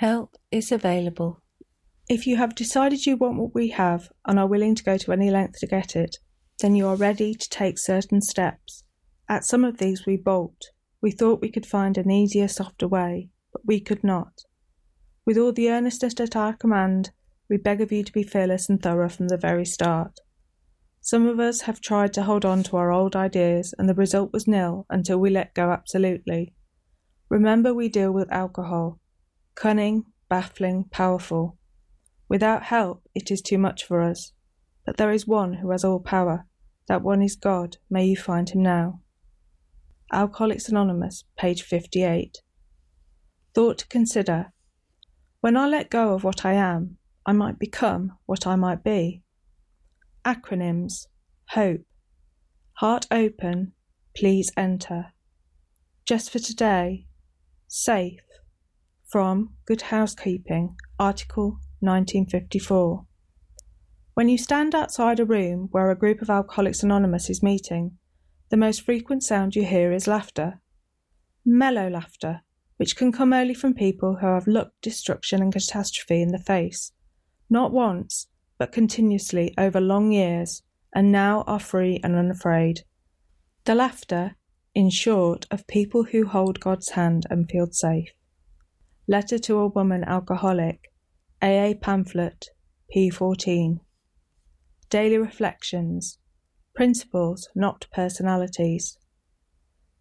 Help is available. If you have decided you want what we have and are willing to go to any length to get it, then you are ready to take certain steps. At some of these we balked. We thought we could find an easier, softer way, but we could not. With all the earnestness at our command, we beg of you to be fearless and thorough from the very start. Some of us have tried to hold on to our old ideas, and the result was nil until we let go absolutely. Remember, we deal with alcohol. Cunning, baffling, powerful. Without help, it is too much for us. But there is one who has all power. That one is God. May you find him now. Alcoholics Anonymous, page 58. Thought to consider. When I let go of what I am, I might become what I might be. Acronyms. Hope. Heart open. Please enter. Just for today. Safe. From Good Housekeeping, Article 1954. When you stand outside a room where a group of Alcoholics Anonymous is meeting, the most frequent sound you hear is laughter. Mellow laughter, which can come only from people who have looked destruction and catastrophe in the face, not once, but continuously over long years, and now are free and unafraid. The laughter, in short, of people who hold God's hand and feel safe. Letter to a Woman Alcoholic, AA Pamphlet, p. 14. Daily Reflections, Principles, not Personalities.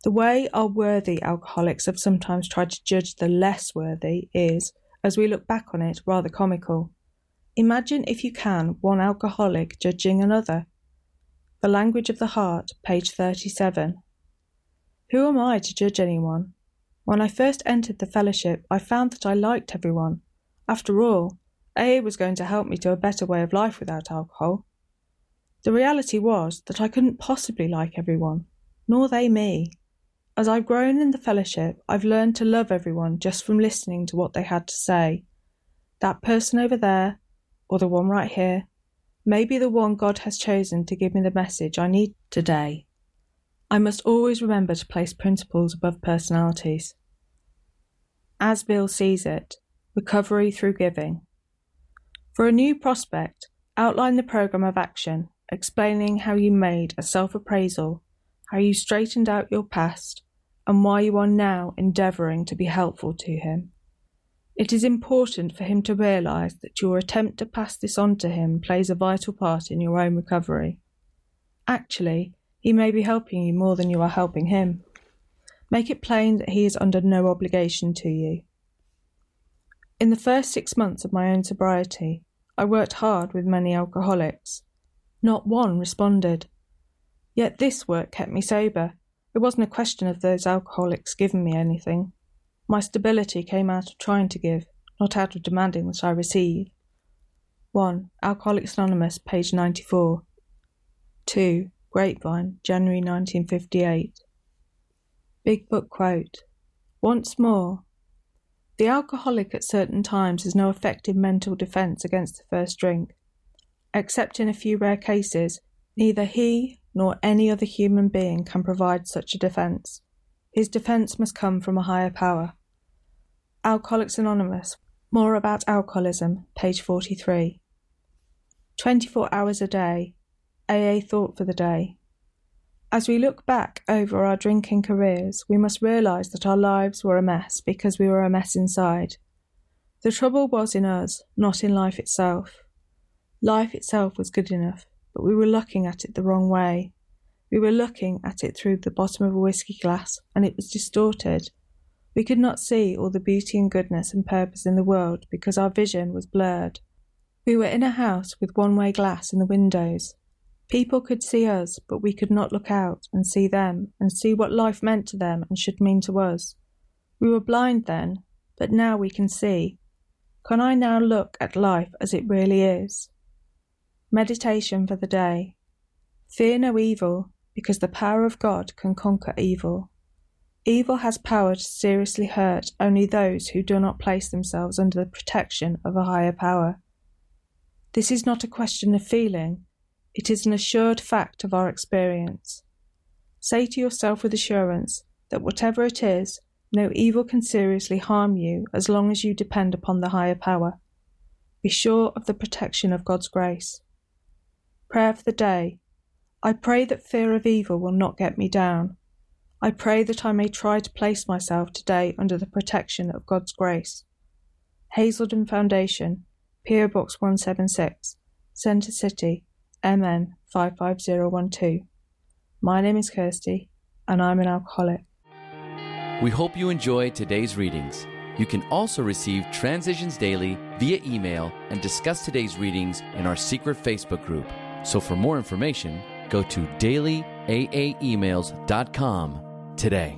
The way our worthy alcoholics have sometimes tried to judge the less worthy is, as we look back on it, rather comical. Imagine, if you can, one alcoholic judging another. The Language of the Heart, page 37. Who am I to judge anyone? When I first entered the fellowship, I found that I liked everyone. After all, AA was going to help me to a better way of life without alcohol. The reality was that I couldn't possibly like everyone, nor they me. As I've grown in the fellowship, I've learned to love everyone just from listening to what they had to say. That person over there, or the one right here, may be the one God has chosen to give me the message I need today. I must always remember to place principles above personalities. As Bill Sees It, Recovery Through Giving. For a new prospect, outline the program of action, explaining how you made a self-appraisal, how you straightened out your past, and why you are now endeavouring to be helpful to him. It is important for him to realise that your attempt to pass this on to him plays a vital part in your own recovery. Actually, he may be helping you more than you are helping him. Make it plain that he is under no obligation to you. In the first 6 months of my own sobriety, I worked hard with many alcoholics. Not one responded. Yet this work kept me sober. It wasn't a question of those alcoholics giving me anything. My stability came out of trying to give, not out of demanding that I receive. 1. Alcoholics Anonymous, page 94. 2. Grapevine, January 1958. Big Book quote. Once more, the alcoholic at certain times has no effective mental defence against the first drink. Except in a few rare cases, neither he nor any other human being can provide such a defence. His defence must come from a higher power. Alcoholics Anonymous, More About Alcoholism, page 43. 24 hours a day. AA Thought for the Day. As we look back over our drinking careers, we must realise that our lives were a mess because we were a mess inside. The trouble was in us, not in life itself. Life itself was good enough, but we were looking at it the wrong way. We were looking at it through the bottom of a whiskey glass, and it was distorted. We could not see all the beauty and goodness and purpose in the world because our vision was blurred. We were in a house with one-way glass in the windows. People could see us, but we could not look out and see them and see what life meant to them and should mean to us. We were blind then, but now we can see. can I now look at life as it really is? Meditation for the day. Fear no evil, because the power of God can conquer evil. Evil has power to seriously hurt only those who do not place themselves under the protection of a higher power. This is not a question of feeling, it is an assured fact of our experience. Say to yourself with assurance that whatever it is, no evil can seriously harm you as long as you depend upon the higher power. Be sure of the protection of God's grace. Prayer for the day. I pray that fear of evil will not get me down. I pray that I may try to place myself today under the protection of God's grace. Hazelden Foundation, P.O. Box 176, Centre City, MN 55012. My name is Kirsty, and I'm an alcoholic. We hope you enjoy today's readings. You can also receive Transitions Daily via email and discuss today's readings in our secret Facebook group. So for more information, go to dailyaaemails.com today.